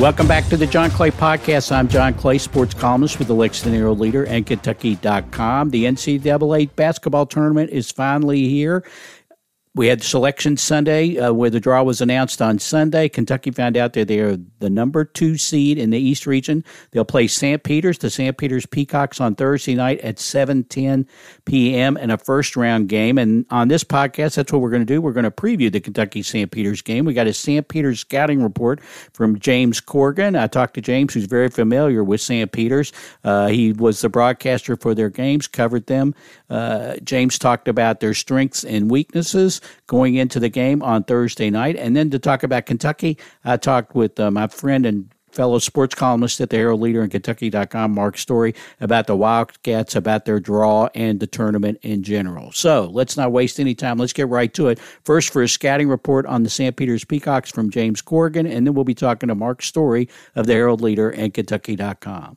Welcome back to the John Clay Podcast. I'm John Clay, sports columnist with the Lexington Herald-Leader and Kentucky.com. The NCAA basketball tournament is finally here. We had Selection Sunday where the draw was announced on Sunday. Kentucky found out that they are the number 2 seed in the East region. They'll play the St. Peter's Peacocks on Thursday night at 7:10 p.m. in a first-round game. And on this podcast, that's what we're going to do. We're going to preview the Kentucky-St. Peter's game. We got a St. Peter's scouting report from James Corrigan. I talked to James, who's very familiar with St. Peter's. He was the broadcaster for their games, covered them. James talked about their strengths and weaknesses going into the game on Thursday night. And then to talk about Kentucky, I talked with my friend and fellow sports columnist at the Herald-Leader and Kentucky.com, Mark Story, about the Wildcats, about their draw, and the tournament in general. So let's not waste any time. Let's get right to it. First, for a scouting report on the St. Peter's Peacocks from James Corrigan, and then we'll be talking to Mark Story of the Herald-Leader and Kentucky.com.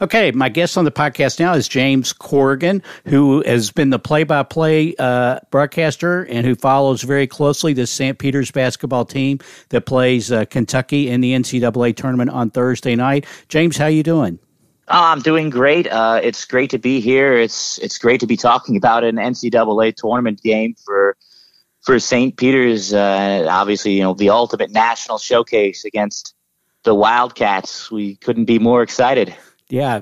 Okay, my guest on the podcast now is James Corrigan, who has been the play-by-play broadcaster and who follows very closely the St. Peter's basketball team that plays Kentucky in the NCAA tournament on Thursday night. James, how you doing? I'm doing great. It's great to be here. It's great to be talking about an NCAA tournament game for St. Peter's. Obviously, you know, the ultimate national showcase against the Wildcats. We couldn't be more excited. Yeah,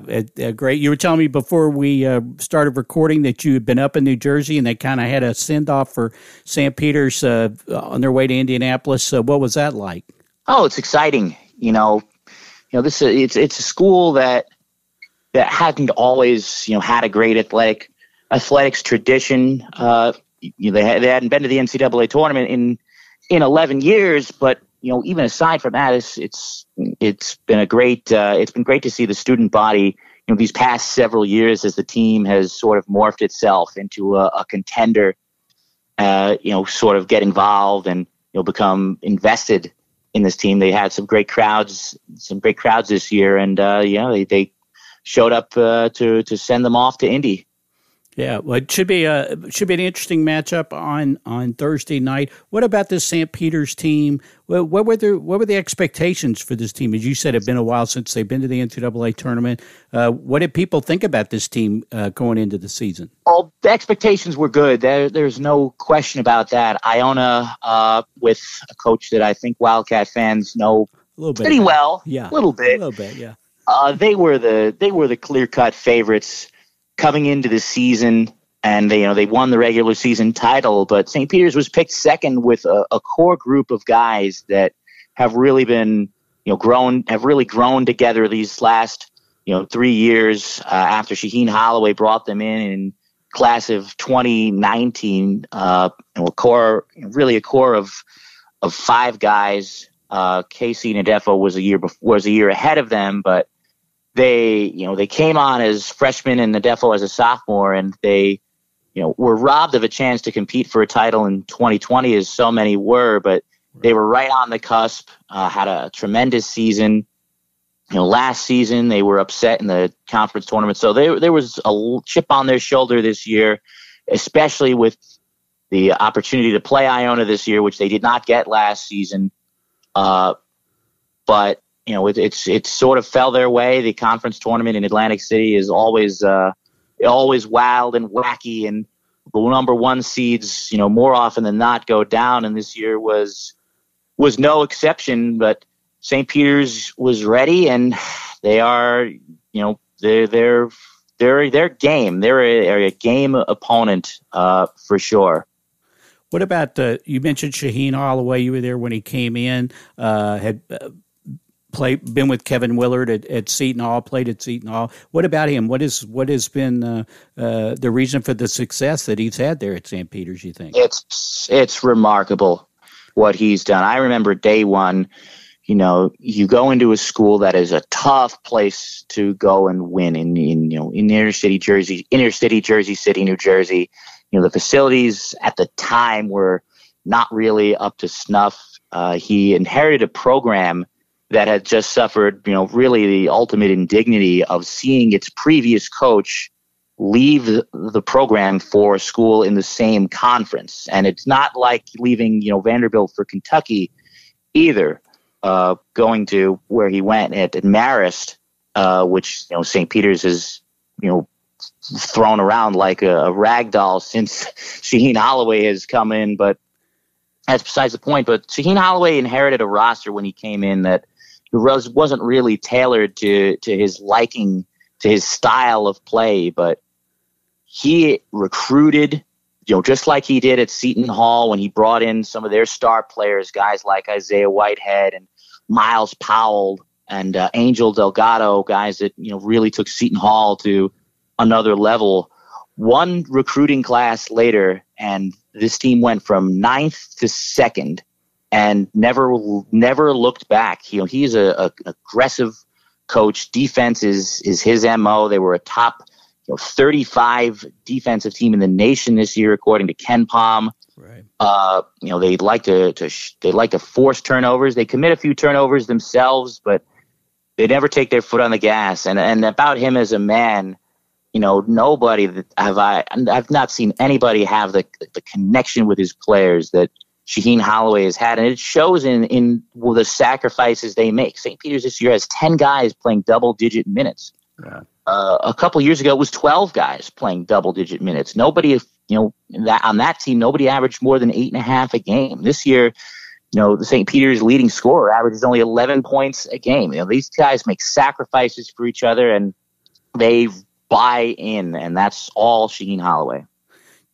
great. You were telling me before we started recording that you had been up in New Jersey and they kind of had a send-off for St. Peter's on their way to Indianapolis. What was that like? Oh, it's exciting. You know, it's a school that hadn't always, you know, had a great athletics tradition. You know, they hadn't been to the NCAA tournament in 11 years, but you know, even aside from that, it's been a great to see the student body, you know, these past several years as the team has sort of morphed itself into a contender, you know, sort of get involved and, you know, become invested in this team. They had some great crowds this year, and yeah, they showed up to send them off to Indy. Yeah, well, it should be an interesting matchup on Thursday night. What about this St. Peter's team? What were the expectations for this team? As you said, it's been a while since they've been to the NCAA tournament. What did people think about this team going into the season? Oh, the expectations were good. There's no question about that. Iona, with a coach that I think Wildcat fans know pretty well. Yeah, a little bit. Yeah, they were the clear-cut favorites coming into the season, and they won the regular season title, but St. Peter's was picked second with a core group of guys that have really been, grown together these last, 3 years after Shaheen Holloway brought them in class of 2019, a core of five guys. Casey Nadefo was a year ahead of them, but They came on as freshmen and Nadefo as a sophomore, and they, were robbed of a chance to compete for a title in 2020, as so many were. But they were right on the cusp. Had a tremendous season. Last season they were upset in the conference tournament, so there was a chip on their shoulder this year, especially with the opportunity to play Iona this year, which they did not get last season. But it sort of fell their way. The conference tournament in Atlantic City is always wild and wacky, and number one seeds, you know, more often than not go down, and this year was no exception. But St. Peter's was ready, and they are, you know, they're game. They're a game opponent for sure. What about you mentioned Shaheen Holloway? You were there when he came in. Been with Kevin Willard at Seton Hall, played at Seton Hall. What about him? What has been the reason for the success that he's had there at St. Peter's, you think? It's remarkable what he's done. I remember day one, you know, you go into a school that is a tough place to go and win in inner city Jersey City, New Jersey. You know, the facilities at the time were not really up to snuff. He inherited a program that had just suffered, you know, really the ultimate indignity of seeing its previous coach leave the program for school in the same conference. And it's not like leaving, you know, Vanderbilt for Kentucky either, going to where he went at Marist, which, you know, St. Peter's has, you know, thrown around like a rag doll since Shaheen Holloway has come in. But that's besides the point. But Shaheen Holloway inherited a roster when he came in that wasn't really tailored to his liking, to his style of play, but he recruited, you know, just like he did at Seton Hall when he brought in some of their star players, guys like Isaiah Whitehead and Miles Powell and Angel Delgado, guys that, you know, really took Seton Hall to another level. One recruiting class later, and this team went from 9th to 2nd. And never looked back. You know, he's a aggressive coach. Defense is his MO. They were a top 35 defensive team in the nation this year, according to KenPom. Right. You know, they like to force turnovers. They commit a few turnovers themselves, but they never take their foot on the gas. And about him as a man, you know, I've not seen anybody have the connection with his players that Shaheen Holloway has had, and it shows in the sacrifices they make. St. Peter's this year has 10 guys playing double-digit minutes. Yeah. A couple years ago, it was 12 guys playing double-digit minutes. Nobody, you know, on that team, nobody averaged more than 8.5 a game. This year, you know, the St. Peter's leading scorer averages only 11 points a game. You know, these guys make sacrifices for each other, and they buy in, and that's all Shaheen Holloway.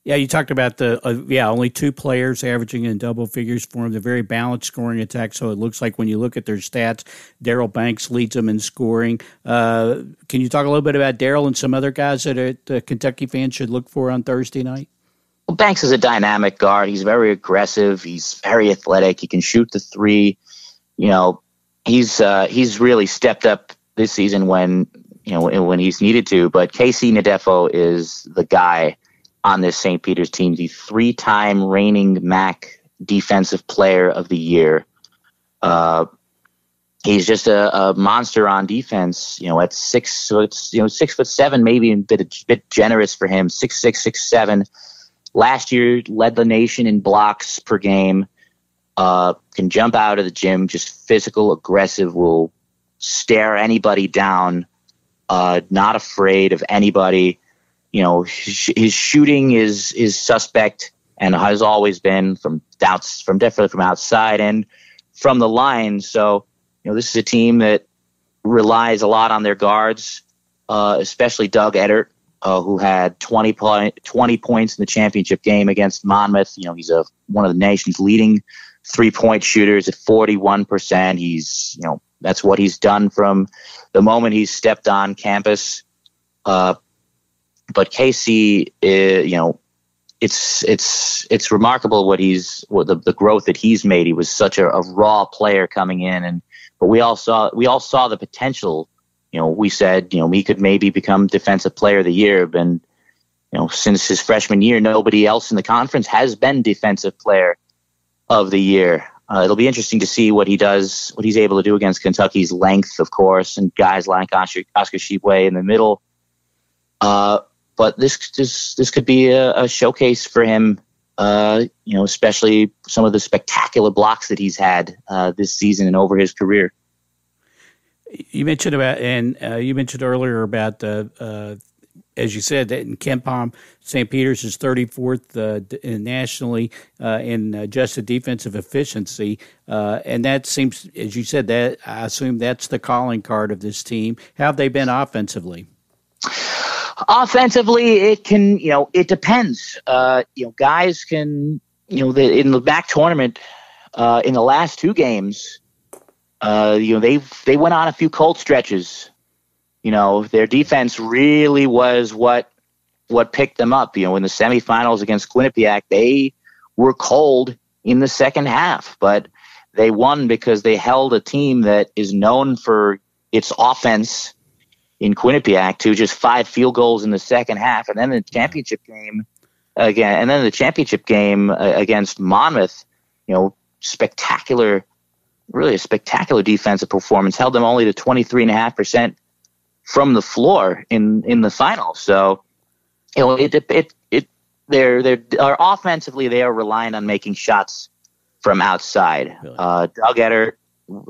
Yeah, you talked about only two players averaging in double figures for him, the very balanced scoring attack. So it looks like when you look at their stats, Daryl Banks leads them in scoring. Can you talk a little bit about Daryl and some other guys that Kentucky fans should look for on Thursday night? Well, Banks is a dynamic guard. He's very aggressive. He's very athletic. He can shoot the three. You know, he's really stepped up this season when he's needed to. But Casey Nadefo is the guy on this St. Peter's team, the 3-time reigning MAC Defensive Player of the Year. He's just a monster on defense. You know, at 6'7", maybe a bit generous for him. 6'6", 6'7". Last year, led the nation in blocks per game. Can jump out of the gym, just physical, aggressive. Will stare anybody down. Not afraid of anybody. You know, his shooting is suspect and has always been from outside and from the line. So, you know, this is a team that relies a lot on their guards, especially Doug Edert, who had 20 points in the championship game against Monmouth. You know, he's one of the nation's leading 3-point shooters at 41%. He's, you know, that's what he's done from the moment he's stepped on campus. But Casey, you know, it's remarkable the growth that he's made. He was such a raw player coming in, but we all saw the potential. You know, we said, you know, he could maybe become Defensive Player of the Year, and, you know, since his freshman year, nobody else in the conference has been Defensive Player of the Year. It'll be interesting to see what he does, what he's able to do against Kentucky's length, of course, and guys like Oscar Tshiebwe in the middle. But this could be a showcase for him, you know, especially some of the spectacular blocks that he's had this season and over his career. You mentioned earlier about as you said, that in KenPom, St. Peter's is 34th nationally in adjusted defensive efficiency. And that seems, as you said, that I assume that's the calling card of this team. How have they been offensively? Offensively, it can, it depends. Guys can, in the MAC tournament, in the last two games, they went on a few cold stretches. Their defense really was what picked them up. In the semifinals against Quinnipiac, they were cold in the second half, but they won because they held a team that is known for its offense in Quinnipiac to just 5 field goals in the second half. And then the championship game against Monmouth, really a spectacular defensive performance, held them only to 23.5% from the floor in the final. So, they're offensively, they are relying on making shots from outside. Really? Doug Edert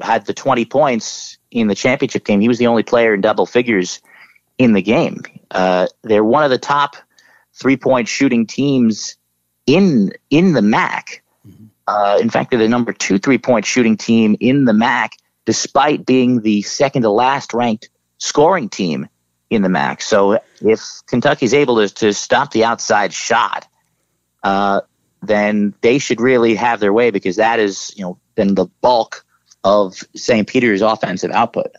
had the 20 points in the championship game. He was the only player in double figures in the game. They're one of the top 3-point shooting teams in the MAC. Mm-hmm. In fact, they're the number 2 3-point shooting team in the MAC, despite being the second to last ranked scoring team in the MAC. So if Kentucky's able to stop the outside shot, then they should really have their way, because that is, then the bulk of St. Peter's offensive output.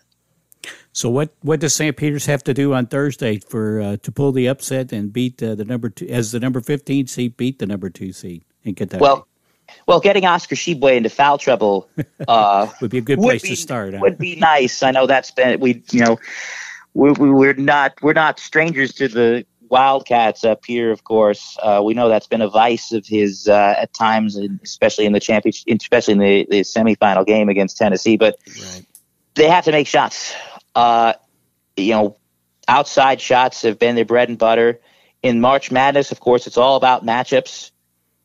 So what does St. Peter's have to do on Thursday to pull the upset and beat the number 15 seed beat the number 2 seed in Kentucky? Well, getting Oscar Tshiebwe into foul trouble would be a good place to start. Would be nice. I know that's been we're not strangers to the Wildcats up here. Of course, we know that's been a vice of his at times, especially in the championship, especially in the semifinal game against Tennessee. But They have to make shots. Outside shots have been their bread and butter in March Madness. Of course, it's all about matchups.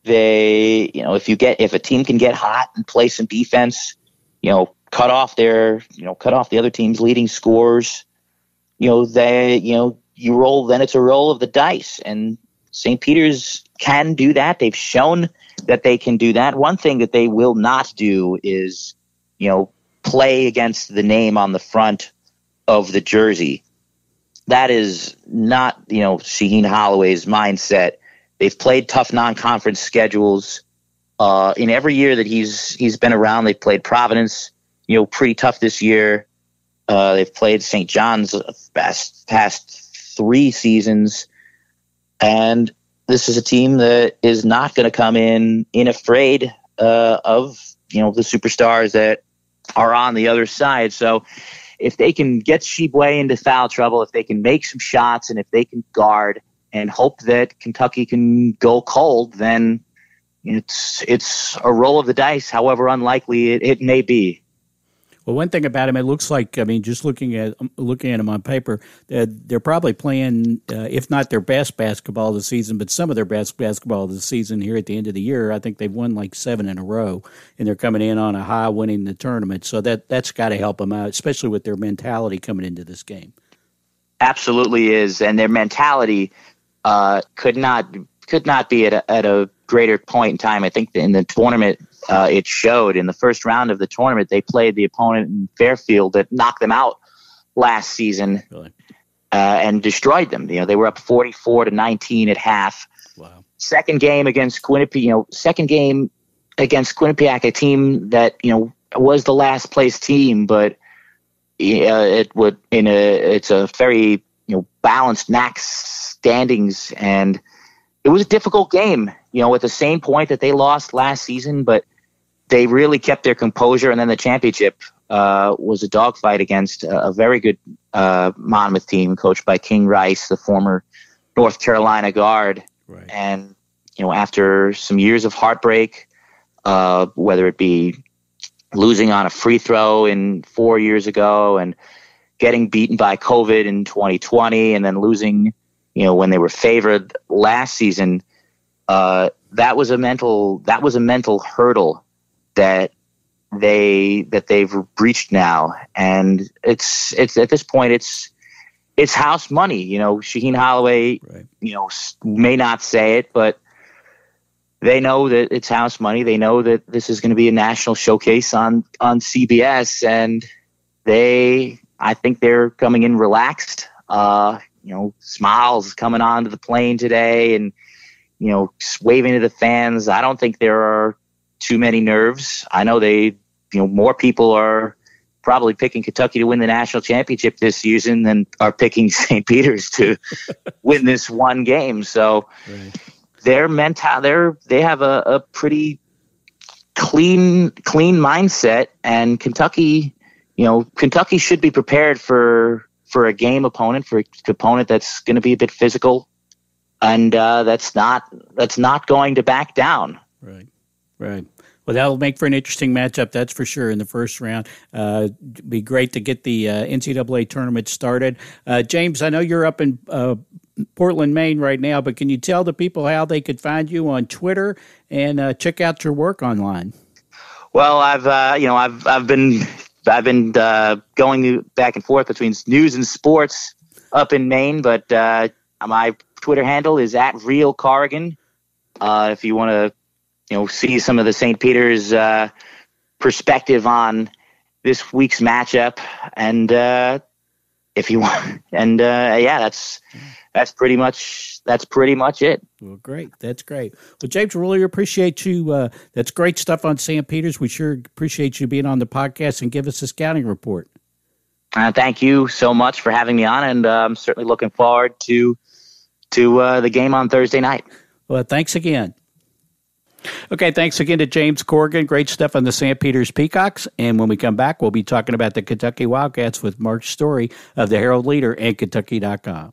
They, if a team can get hot and play some defense, cut off the other team's leading scorers, you roll, then it's a roll of the dice. And St. Peter's can do that. They've shown that they can do that. One thing that they will not do is, play against the name on the front of the jersey. That is not, Shaheen Holloway's mindset. They've played tough non-conference schedules. In every year that he's been around, they've played Providence, pretty tough this year. They've played St. John's past 3 seasons. And this is a team that is not going to come in afraid of the superstars that are on the other side. So if they can get Tshiebwe into foul trouble, if they can make some shots, and if they can guard and hope that Kentucky can go cold, then it's a roll of the dice, however unlikely it may be. Well, one thing about him, it looks like, just looking at him on paper, they're probably playing, if not their best basketball of the season, but some of their best basketball of the season here at the end of the year. I think they've won like 7 in a row, and they're coming in on a high, winning the tournament. So that's got to help them out, especially with their mentality coming into this game. Absolutely is, and their mentality could not be at a greater point in time. I think in the tournament, it showed. In the first round of the tournament, they played the opponent in Fairfield that knocked them out last season, really? And destroyed them. They were up 44-19 at half. Wow. Second game against Quinnipiac, a team that was the last place team, but it's a very balanced MAC standings, and it was a difficult game, at the same point that they lost last season, but they really kept their composure. And then the championship was a dogfight against a very good Monmouth team coached by King Rice, the former North Carolina guard. Right. And, after some years of heartbreak, whether it be losing on a free throw in 4 years ago and getting beaten by COVID in 2020 and then losing, when they were favored last season, that was a mental hurdle that they've reached now. And it's at this point, it's house money. You know, Shaheen Holloway, right, you know, may not say it, but they know that it's house money. They know that this is going to be a national showcase on CBS, and they, I think they're coming in relaxed. You know, Smiles coming onto the plane today and, you know, waving to the fans. I don't think there are too many nerves. I know they, you know, more people are probably picking Kentucky to win the national championship this season than are picking St. Peter's to win this one game. So right, their they have a pretty clean mindset, and Kentucky, you know, Kentucky should be prepared for a game opponent, for an opponent that's going to be a bit physical, and that's not going to back down. Right, right. Well, that'll make for an interesting matchup, that's for sure, in the first round. It'd be great to get the NCAA tournament started. James, I know you're up in Portland, Maine right now, but can you tell the people how they could find you on Twitter and check out your work online? Well, I've been going back and forth between news and sports up in Maine, but my Twitter handle is @RealCorrigan. If you want to, you know, see some of the St. Peter's perspective on this week's matchup, and if you want, and yeah, that's pretty much it. Well, great, that's great. Well, James, really appreciate you. That's great stuff on St. Peter's. We sure appreciate you being on the podcast and give us a scouting report. Thank you so much for having me on, and I'm certainly looking forward to the game on Thursday night. Well, thanks again. Okay, thanks again to James Corrigan. Great stuff on the St. Peter's Peacocks. And when we come back, we'll be talking about the Kentucky Wildcats with Mark Story of the Herald-Leader and Kentucky.com.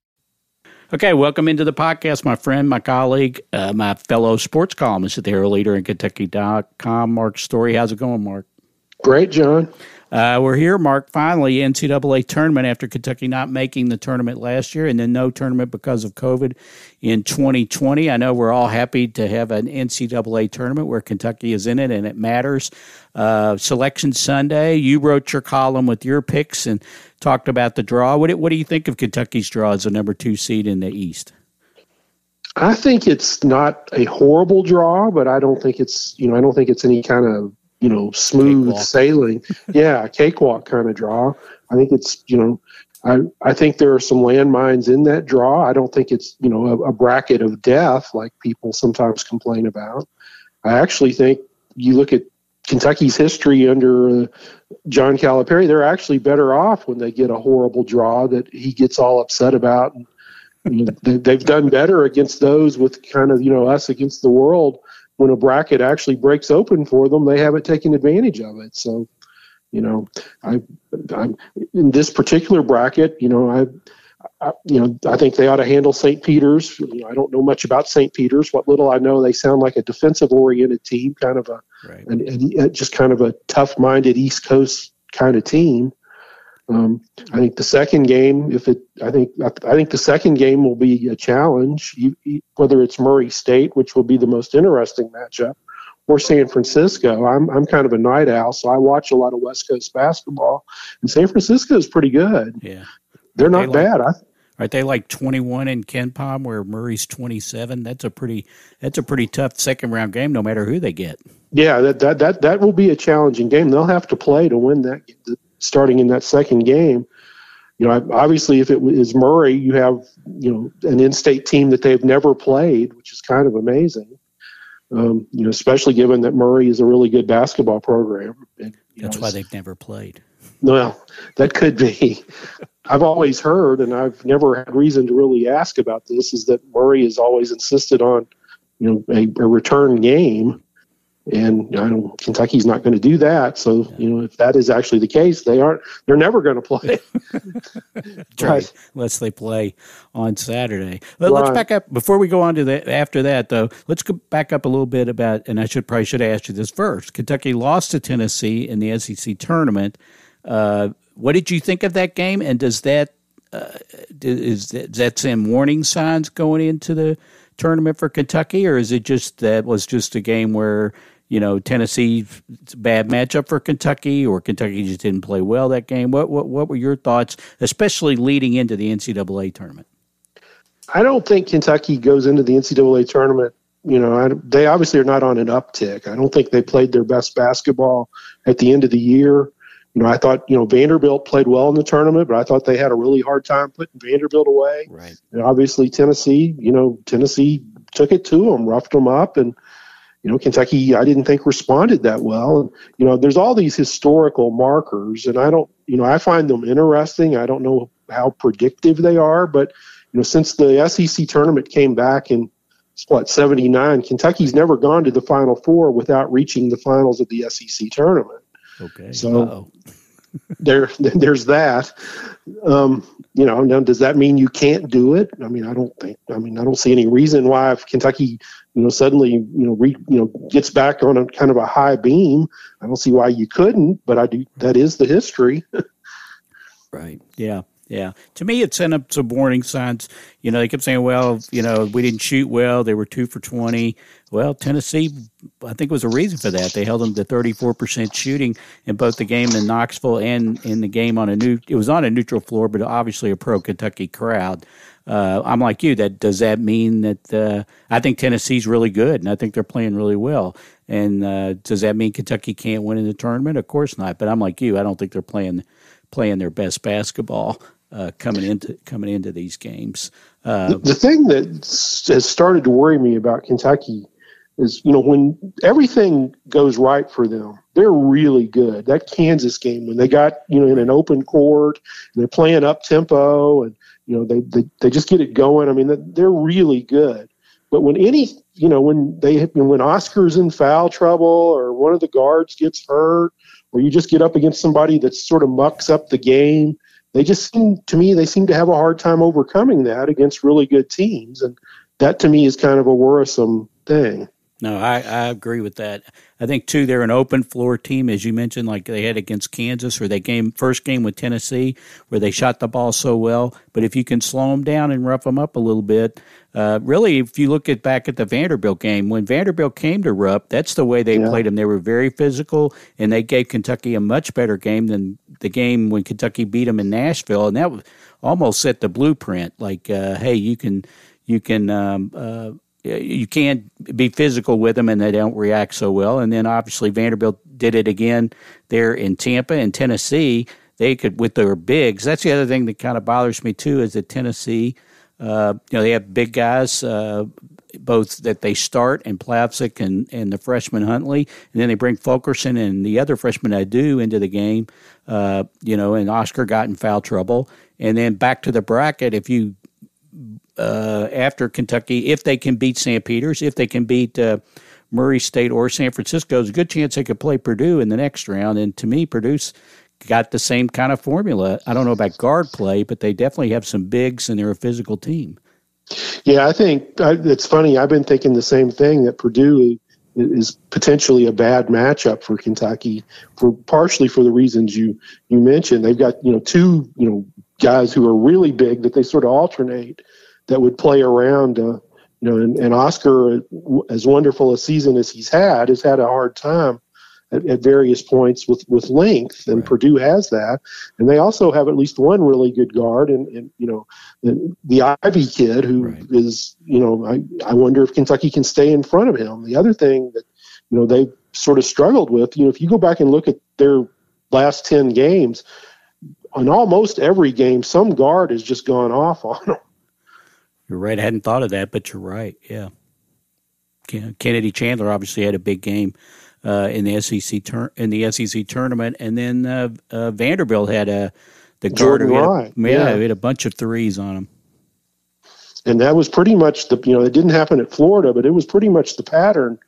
Okay, welcome into the podcast, my friend, my colleague, my fellow sports columnist at the Herald-Leader and Kentucky.com, Mark Story. How's it going, Mark? Great, John. We're here, Mark, finally, NCAA tournament after Kentucky not making the tournament last year and then no tournament because of COVID in 2020. I know we're all happy to have an NCAA tournament where Kentucky is in it and it matters. Selection Sunday, you wrote your column with your picks and talked about the draw. What do you think of Kentucky's draw as a number 2 seed in the East? I think it's not a horrible draw, but I don't think it's, you know, I don't think it's any kind of, you know, smooth cakewalk sailing. Yeah, cakewalk kind of draw. I think it's, you know, I think there are some landmines in that draw. I don't think it's, you know, a bracket of death like people sometimes complain about. I actually think you look at Kentucky's history under John Calipari, they're actually better off when they get a horrible draw that he gets all upset about. You know, they've done better against those with kind of, you know, us against the world. When a bracket actually breaks open for them, they haven't taken advantage of it. So, you know, I'm in this particular bracket, you know, I think they ought to handle St. Peter's. You know, I don't know much about St. Peter's. What little I know, they sound like a defensive-oriented team, kind of just kind of a tough-minded East Coast kind of team. I think the second game, I think the second game will be a challenge, whether it's Murray State, which will be the most interesting matchup, or San Francisco. I'm kind of a night owl, so I watch a lot of West Coast basketball, and San Francisco is pretty good. Yeah, they're not bad. Aren't they like 21 in KenPom, where Murray's 27? That's a pretty tough second round game, no matter who they get. Yeah, that will be a challenging game. They'll have to play to win that game. Starting in that second game, You know, obviously, if it is Murray, you have, you know, an in-state team that they've never played, which is kind of amazing. You know, especially given that Murray is a really good basketball program. And, That's why they've never played. Well, that could be. I've always heard, and I've never had reason to really ask about this, is that Murray has always insisted on, you know, a return game. And I don't, Kentucky's not going to do that. So, you know, if that is actually the case, they're never going to play. Right. Unless they play on Saturday. Let's back up before we go on to that. After that, though, let's go back up a little bit about, and I should have asked you this first. Kentucky lost to Tennessee in the SEC tournament. What did you think of that game? And does that, does that send warning signs going into the tournament for Kentucky, or is it just that was just a game where, you know, Tennessee's a bad matchup for Kentucky, or Kentucky just didn't play well that game? What were your thoughts, especially leading into the NCAA tournament? I don't think Kentucky goes into the NCAA tournament. You know, they obviously are not on an uptick. I don't think they played their best basketball at the end of the year. You know, I thought, you know, Vanderbilt played well in the tournament, but I thought they had a really hard time putting Vanderbilt away. Right. And obviously Tennessee, you know, Tennessee took it to them, roughed them up. And, you know, Kentucky, I didn't think responded that well. And, you know, there's all these historical markers, and I don't, you know, I find them interesting. I don't know how predictive they are, but, you know, since the SEC tournament came back in, what, 79, Kentucky's never gone to the Final Four without reaching the finals of the SEC tournament. Okay. So there's that. You know, now does that mean you can't do it? I mean, I don't see any reason why if Kentucky, you know, suddenly, you know, gets back on a kind of a high beam, I don't see why you couldn't, but I do. That is the history. Right. Yeah. Yeah. To me, it sent up some warning signs. You know, they kept saying, well, you know, we didn't shoot well. They were 2 for 20. Well, Tennessee, I think, was a reason for that. They held them to 34% shooting in both the game in Knoxville and in the game on it was on a neutral floor, but obviously a pro-Kentucky crowd. I'm like you. Does that mean that I think Tennessee's really good, and I think they're playing really well. And does that mean Kentucky can't win in the tournament? Of course not. But I'm like you. I don't think they're playing their best basketball. Coming into these games. The thing that has started to worry me about Kentucky is, you know, when everything goes right for them, they're really good. That Kansas game, when they got, you know, in an open court, and they're playing up tempo, and, you know, they just get it going. I mean, they're really good. But when when Oscar's in foul trouble, or one of the guards gets hurt, or you just get up against somebody that sort of mucks up the game, they just seem to have a hard time overcoming that against really good teams. And that, to me, is kind of a worrisome thing. No, I agree with that. I think, too, they're an open floor team, as you mentioned, like they had against Kansas, or first game with Tennessee, where they shot the ball so well. But if you can slow them down and rough them up a little bit, really, if you look back at the Vanderbilt game, when Vanderbilt came to Rupp, that's the way they played them. They were very physical, and they gave Kentucky a much better game than the game when Kentucky beat them in Nashville. And that almost set the blueprint, like, hey, you can't be physical with them, and they don't react so well. And then obviously Vanderbilt did it again there in Tampa and Tennessee. They could, with their bigs. That's the other thing that kind of bothers me too, is that Tennessee, you know, they have big guys, both that they start, and Plavsic and the freshman Huntley, and then they bring Fulkerson and the other freshman Adu into the game, you know, and Oscar got in foul trouble. And then back to the bracket, if you, after Kentucky, if they can beat St. Peter's, if they can beat Murray State or San Francisco, there's a good chance they could play Purdue in the next round. And to me, Purdue's got the same kind of formula. I don't know about guard play, but they definitely have some bigs, and they're a physical team. Yeah, I think it's funny. I've been thinking the same thing, that Purdue is potentially a bad matchup for Kentucky, partially for the reasons you mentioned. They've got, you know, two, you know, guys who are really big that they sort of alternate, that would play around, you know, and Oscar, as wonderful a season as he's had, has had a hard time at various points with length, and right. Purdue has that. And they also have at least one really good guard, and you know, the Ivy kid, who right. is, you know, I wonder if Kentucky can stay in front of him. The other thing that, you know, they sort of struggled with, you know, if you go back and look at their last 10 games, in almost every game, some guard has just gone off on them. You're right. I hadn't thought of that, but you're right. Yeah. Kennedy Chandler obviously had a big game in the SEC tournament, and then Vanderbilt had the guard who had a bunch of threes on him. And that was pretty much it didn't happen at Florida, but it was pretty much the pattern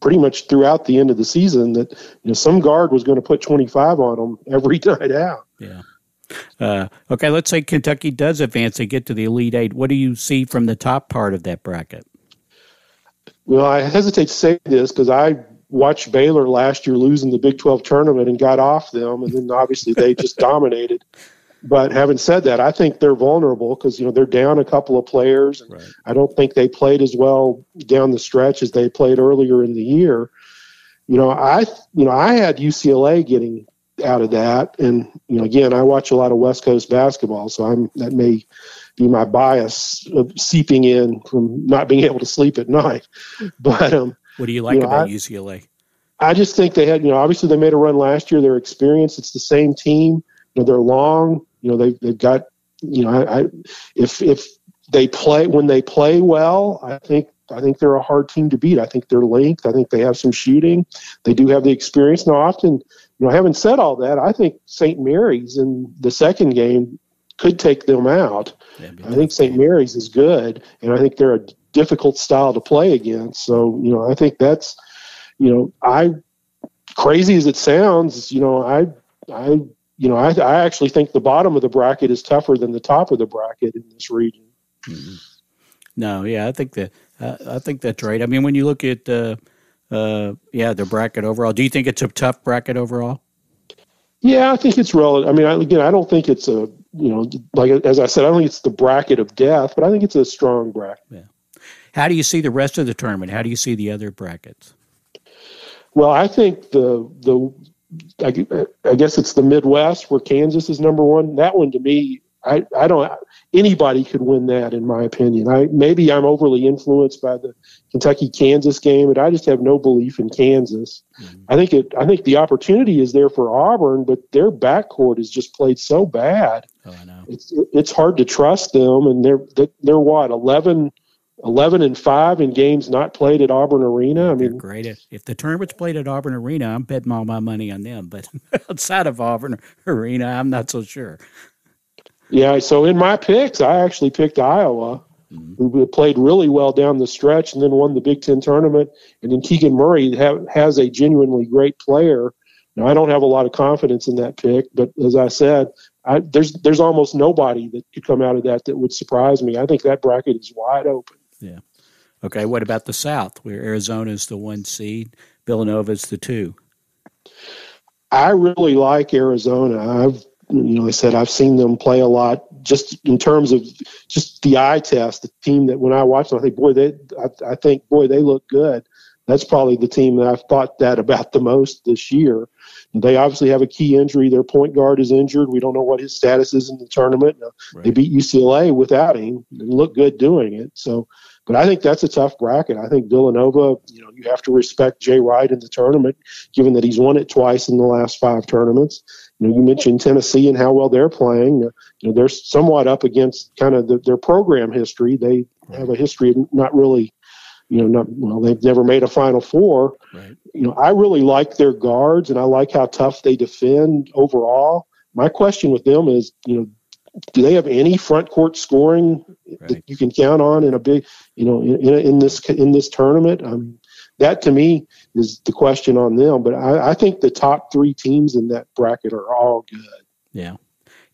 pretty much throughout the end of the season that some guard was going to put 25 on them every night out. Yeah. Okay, let's say Kentucky does advance and get to the Elite Eight. What do you see from the top part of that bracket? Well, I hesitate to say this because I watched Baylor last year losing the Big 12 tournament and got off them, and then obviously they just dominated. But having said that, I think they're vulnerable because they're down a couple of players. And right. I don't think they played as well down the stretch as they played earlier in the year. I had UCLA getting out of that, and again, I watch a lot of West Coast basketball, so that may be my bias of seeping in from not being able to sleep at night. But what do you like about UCLA? I just think they had obviously they made a run last year. Their experience, it's the same team. They're long. They've got, if they play, when they play well, I think they're a hard team to beat. I think they're linked. I think they have some shooting. They do have the experience. Now, often, having said all that, I think St. Mary's in the second game could take them out. I think St. Mary's is good, and I think they're a difficult style to play against. So, I think that's, crazy as it sounds, I actually think the bottom of the bracket is tougher than the top of the bracket in this region. Mm-hmm. No, yeah, I think that's right. I mean, when you look at the bracket overall, do you think it's a tough bracket overall? Yeah, I think it's relative. I mean, I don't think it's a as I said, I don't think it's the bracket of death, but I think it's a strong bracket. Yeah. How do you see the rest of the tournament? How do you see the other brackets? Well, I think I guess it's the Midwest where Kansas is number one. That one to me, I don't. Anybody could win that, in my opinion. Maybe I'm overly influenced by the Kentucky-Kansas game, and I just have no belief in Kansas. Mm-hmm. I think the opportunity is there for Auburn, but their backcourt is just played so bad. Oh, I know. It's hard to trust them, and they're what 11-5 in games not played at Auburn Arena. I mean, great. If the tournament's played at Auburn Arena, I'm betting all my money on them. But outside of Auburn Arena, I'm not so sure. Yeah, so in my picks, I actually picked Iowa, who played really well down the stretch and then won the Big Ten tournament. And then Keegan Murray has a genuinely great player. Now, I don't have a lot of confidence in that pick, but as I said, there's almost nobody that could come out of that would surprise me. I think that bracket is wide open. Yeah. Okay. What about the South, where Arizona is the 1 seed, Villanova is the 2? I really like Arizona. I've seen them play a lot. Just in terms of just the eye test, the team that when I watch them, I think they look good. That's probably the team that I've thought that about the most this year. They obviously have a key injury. Their point guard is injured. We don't know what his status is in the tournament. Right. They beat UCLA without him and look good doing it. So, but I think that's a tough bracket. I think Villanova, you have to respect Jay Wright in the tournament, given that he's won it twice in the last 5 tournaments. You mentioned Tennessee and how well they're playing. They're somewhat up against kind of their program history. They have a history of not really – they've never made a Final Four. Right. I really like their guards, and I like how tough they defend overall. My question with them is, do they have any front court scoring that you can count on in a big, in this tournament? That to me is the question on them. But I think the top 3 teams in that bracket are all good. Yeah.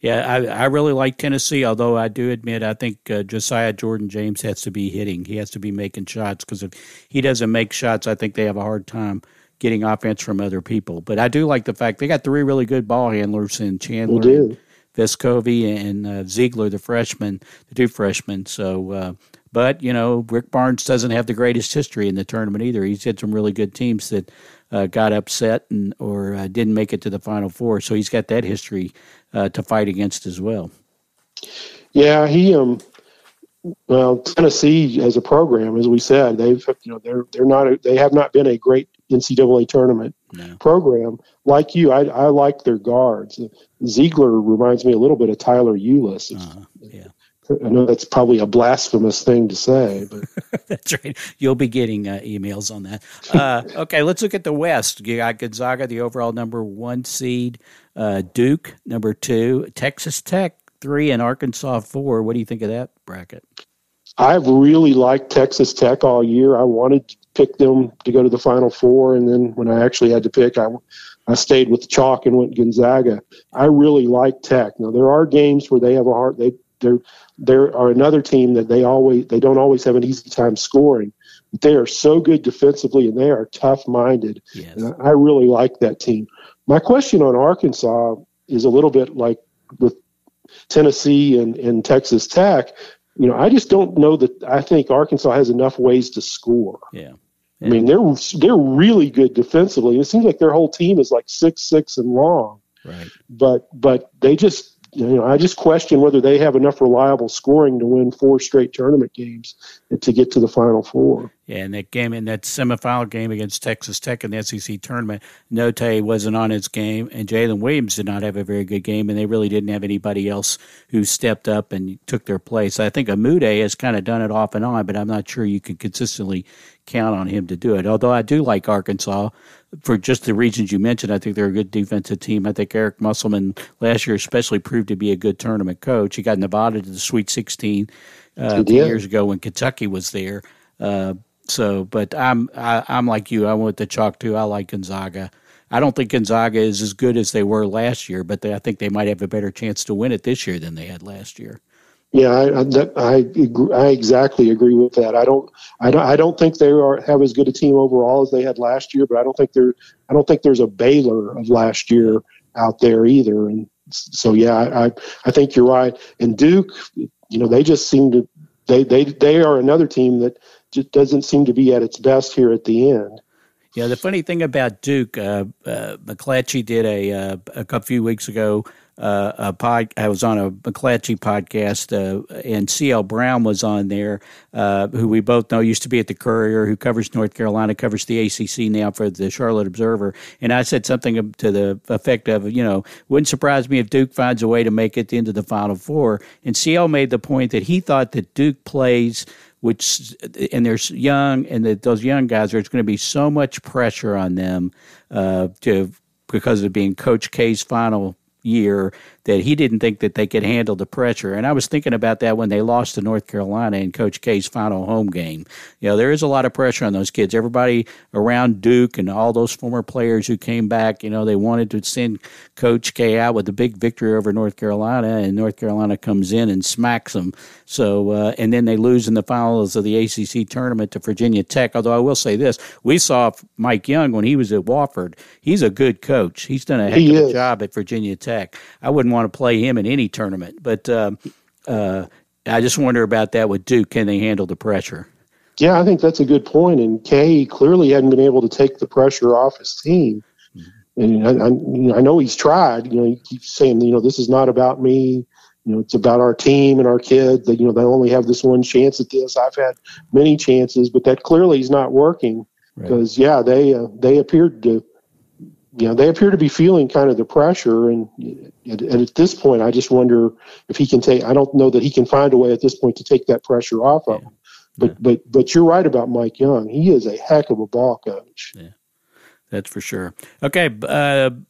Yeah, I really like Tennessee, although I do admit I think Josiah Jordan-James has to be hitting. He has to be making shots, because if he doesn't make shots, I think they have a hard time getting offense from other people. But I do like the fact they got 3 really good ball handlers in Chandler, Vescovi, and Ziegler, the 2 freshmen. So, but, Rick Barnes doesn't have the greatest history in the tournament either. He's had some really good teams that got upset or didn't make it to the Final Four, so he's got that history to fight against as well. Yeah, Tennessee as a program, as we said, they've they have not been a great NCAA tournament program. Like you, I like their guards. Ziegler reminds me a little bit of Tyler Ulis. I know that's probably a blasphemous thing to say, but that's right. You'll be getting emails on that. Okay, let's look at the West. You got Gonzaga, the overall number one seed, Duke, number two, Texas Tech, three, and Arkansas, four. What do you think of that bracket? I've really liked Texas Tech all year. I wanted to pick them to go to the Final Four, and then when I actually had to pick, I stayed with chalk and went Gonzaga. I really like Tech. Now, there are games where they have a hard – There are another team that they don't always have an easy time scoring, but they are so good defensively and they are tough-minded. Yes. And I really like that team. My question on Arkansas is a little bit like with Tennessee and Texas Tech. You know, I just don't know that I think Arkansas has enough ways to score. Yeah. I mean, they're really good defensively. It seems like their whole team is like 6'6" and long. Right. But they just. You know, I just question whether they have enough reliable scoring to win four straight tournament games to get to the Final Four. Yeah, and that game in that semifinal game against Texas Tech in the SEC tournament, Note wasn't on his game, and Jalen Williams did not have a very good game, and they really didn't have anybody else who stepped up and took their place. I think Amude has kind of done it off and on, but I'm not sure you can consistently count on him to do it. Although I do like Arkansas for just the reasons you mentioned. I think they're a good defensive team. I think Eric Musselman last year especially proved to be a good tournament coach. He got Nevada to the Sweet 16 years ago when Kentucky was there. But I'm like you. I went to chalk too. I like Gonzaga. I don't think Gonzaga is as good as they were last year, but I think they might have a better chance to win it this year than they had last year. Yeah, I exactly agree with that. I don't think they have as good a team overall as they had last year. But I don't think there's a Baylor of last year out there either. And so I think you're right. And Duke, you know, they just seem to they are another team that just doesn't seem to be at its best here at the end. Yeah, the funny thing about Duke, McClatchy did a few weeks ago. I was on a McClatchy podcast, and C.L. Brown was on there, who we both know used to be at the Courier, who covers North Carolina, covers the ACC now for the Charlotte Observer. And I said something to the effect of, you know, wouldn't surprise me if Duke finds a way to make it into the Final Four. And C.L. made the point that he thought that Duke plays – and they're young, and that those young guys, there's going to be so much pressure on them because of being Coach K's final year that he didn't think that they could handle the pressure. And I was thinking about that when they lost to North Carolina in Coach K's final home game. You know, there is a lot of pressure on those kids. Everybody around Duke and all those former players who came back, you know, they wanted to send Coach K out with a big victory over North Carolina, and North Carolina comes in and smacks them. So, and then they lose in the finals of the ACC tournament to Virginia Tech. Although I will say this, we saw Mike Young when he was at Wofford. He's a good coach. He's done a heck of a job at Virginia Tech. I wouldn't want to play him in any tournament, but I just wonder about that with Duke. Can they handle the pressure? Yeah, I think that's a good point. And Kay clearly hadn't been able to take the pressure off his team. Mm-hmm. And I know he's tried. You know, he keeps saying, you know, this is not about me. You know, it's about our team and our kids. That, you know, they only have this one chance at this. I've had many chances, but that clearly is not working. Because they appeared to. You know, they appear to be feeling kind of the pressure, and at this point, I just wonder if he can take. I don't know that he can find a way at this point to take that pressure off of him. But you're right about Mike Young. He is a heck of a ball coach. Yeah, that's for sure. Okay,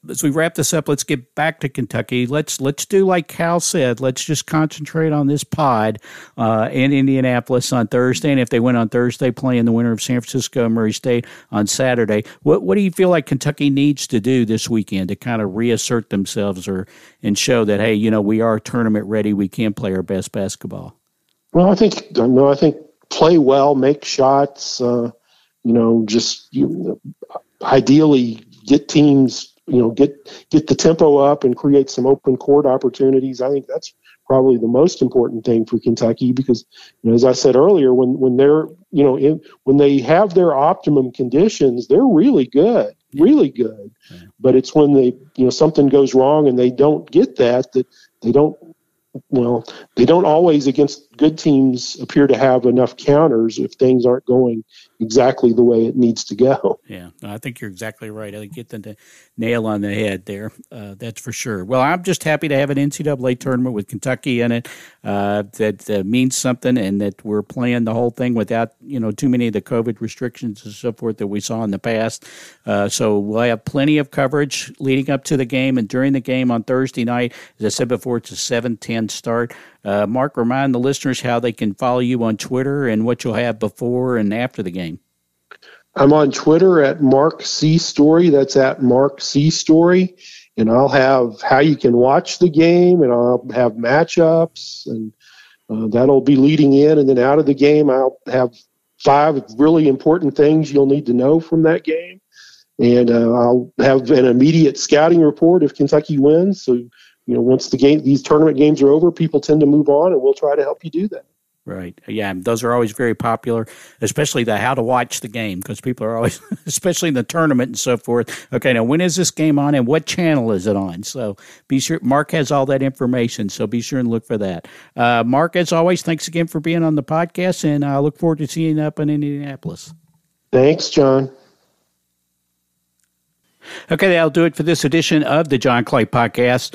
as we wrap this up, let's get back to Kentucky. Let's do like Cal said. Let's just concentrate on this pod in Indianapolis on Thursday, and if they win on Thursday, play in the winner of San Francisco and Murray State on Saturday. What do you feel like Kentucky needs to do this weekend to kind of reassert themselves and show that, hey, you know, we are tournament ready, we can play our best basketball? Well, I think play well, make shots, ideally get teams, you know, get the tempo up and create some open court opportunities. I think that's probably the most important thing for Kentucky because, you know, as I said earlier, when they're, you know, when they have their optimum conditions, they're really good. Yeah. But it's when they, you know, something goes wrong and they don't get that they don't always against good teams appear to have enough counters if things aren't going exactly the way it needs to go. Yeah, I think you're exactly right. I get the nail on the head there. That's for sure. Well, I'm just happy to have an NCAA tournament with Kentucky in it that means something, and that we're playing the whole thing without, too many of the COVID restrictions and so forth that we saw in the past. So we'll have plenty of coverage leading up to the game and during the game on Thursday night. As I said before, it's a 7:10 start. Mark, remind the listeners how they can follow you on Twitter and what you'll have before and after the game. I'm on Twitter at Mark C. Story. That's at Mark C. Story. And I'll have how you can watch the game, and I'll have matchups, and that'll be leading in. And then out of the game, I'll have 5 really important things you'll need to know from that game. And I'll have an immediate scouting report if Kentucky wins. So, once these tournament games are over, people tend to move on, and we'll try to help you do that. Right. Yeah. And those are always very popular, especially the how to watch the game, because people are always, especially in the tournament and so forth. Okay. Now, when is this game on, and what channel is it on? So be sure, Mark has all that information. So be sure and look for that. Mark, as always, thanks again for being on the podcast, and I look forward to seeing you up in Indianapolis. Thanks, John. Okay, that'll do it for this edition of the John Clay Podcast.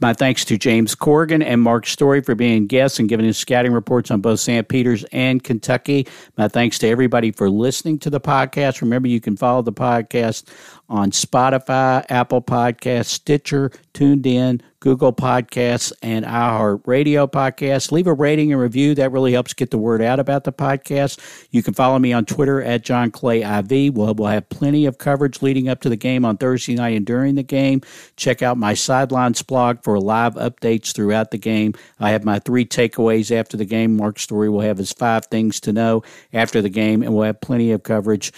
My thanks to James Corrigan and Mark Story for being guests and giving us scouting reports on both St. Peter's and Kentucky. My thanks to everybody for listening to the podcast. Remember, you can follow the podcast on Spotify, Apple Podcasts, Stitcher, TuneIn, Google Podcasts, and iHeartRadio Podcasts. Leave a rating and review. That really helps get the word out about the podcast. You can follow me on Twitter at John Clay IV. We'll have plenty of coverage leading up to the game on Thursday night and during the game. Check out my Sidelines blog for live updates throughout the game. I have my 3 takeaways after the game. Mark Story will have his 5 things to know after the game, and we'll have plenty of coverage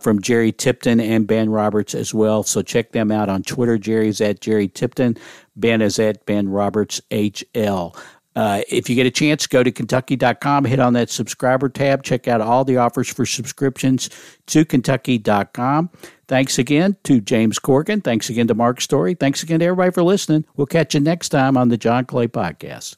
from Jerry Tipton and Ben Roberts as well. So check them out on Twitter. Jerry's at Jerry Tipton. Ben is at Ben Roberts HL. If you get a chance, go to Kentucky.com, hit on that subscriber tab, check out all the offers for subscriptions to Kentucky.com. Thanks again to James Corrigan. Thanks again to Mark Story. Thanks again to everybody for listening. We'll catch you next time on the John Clay Podcast.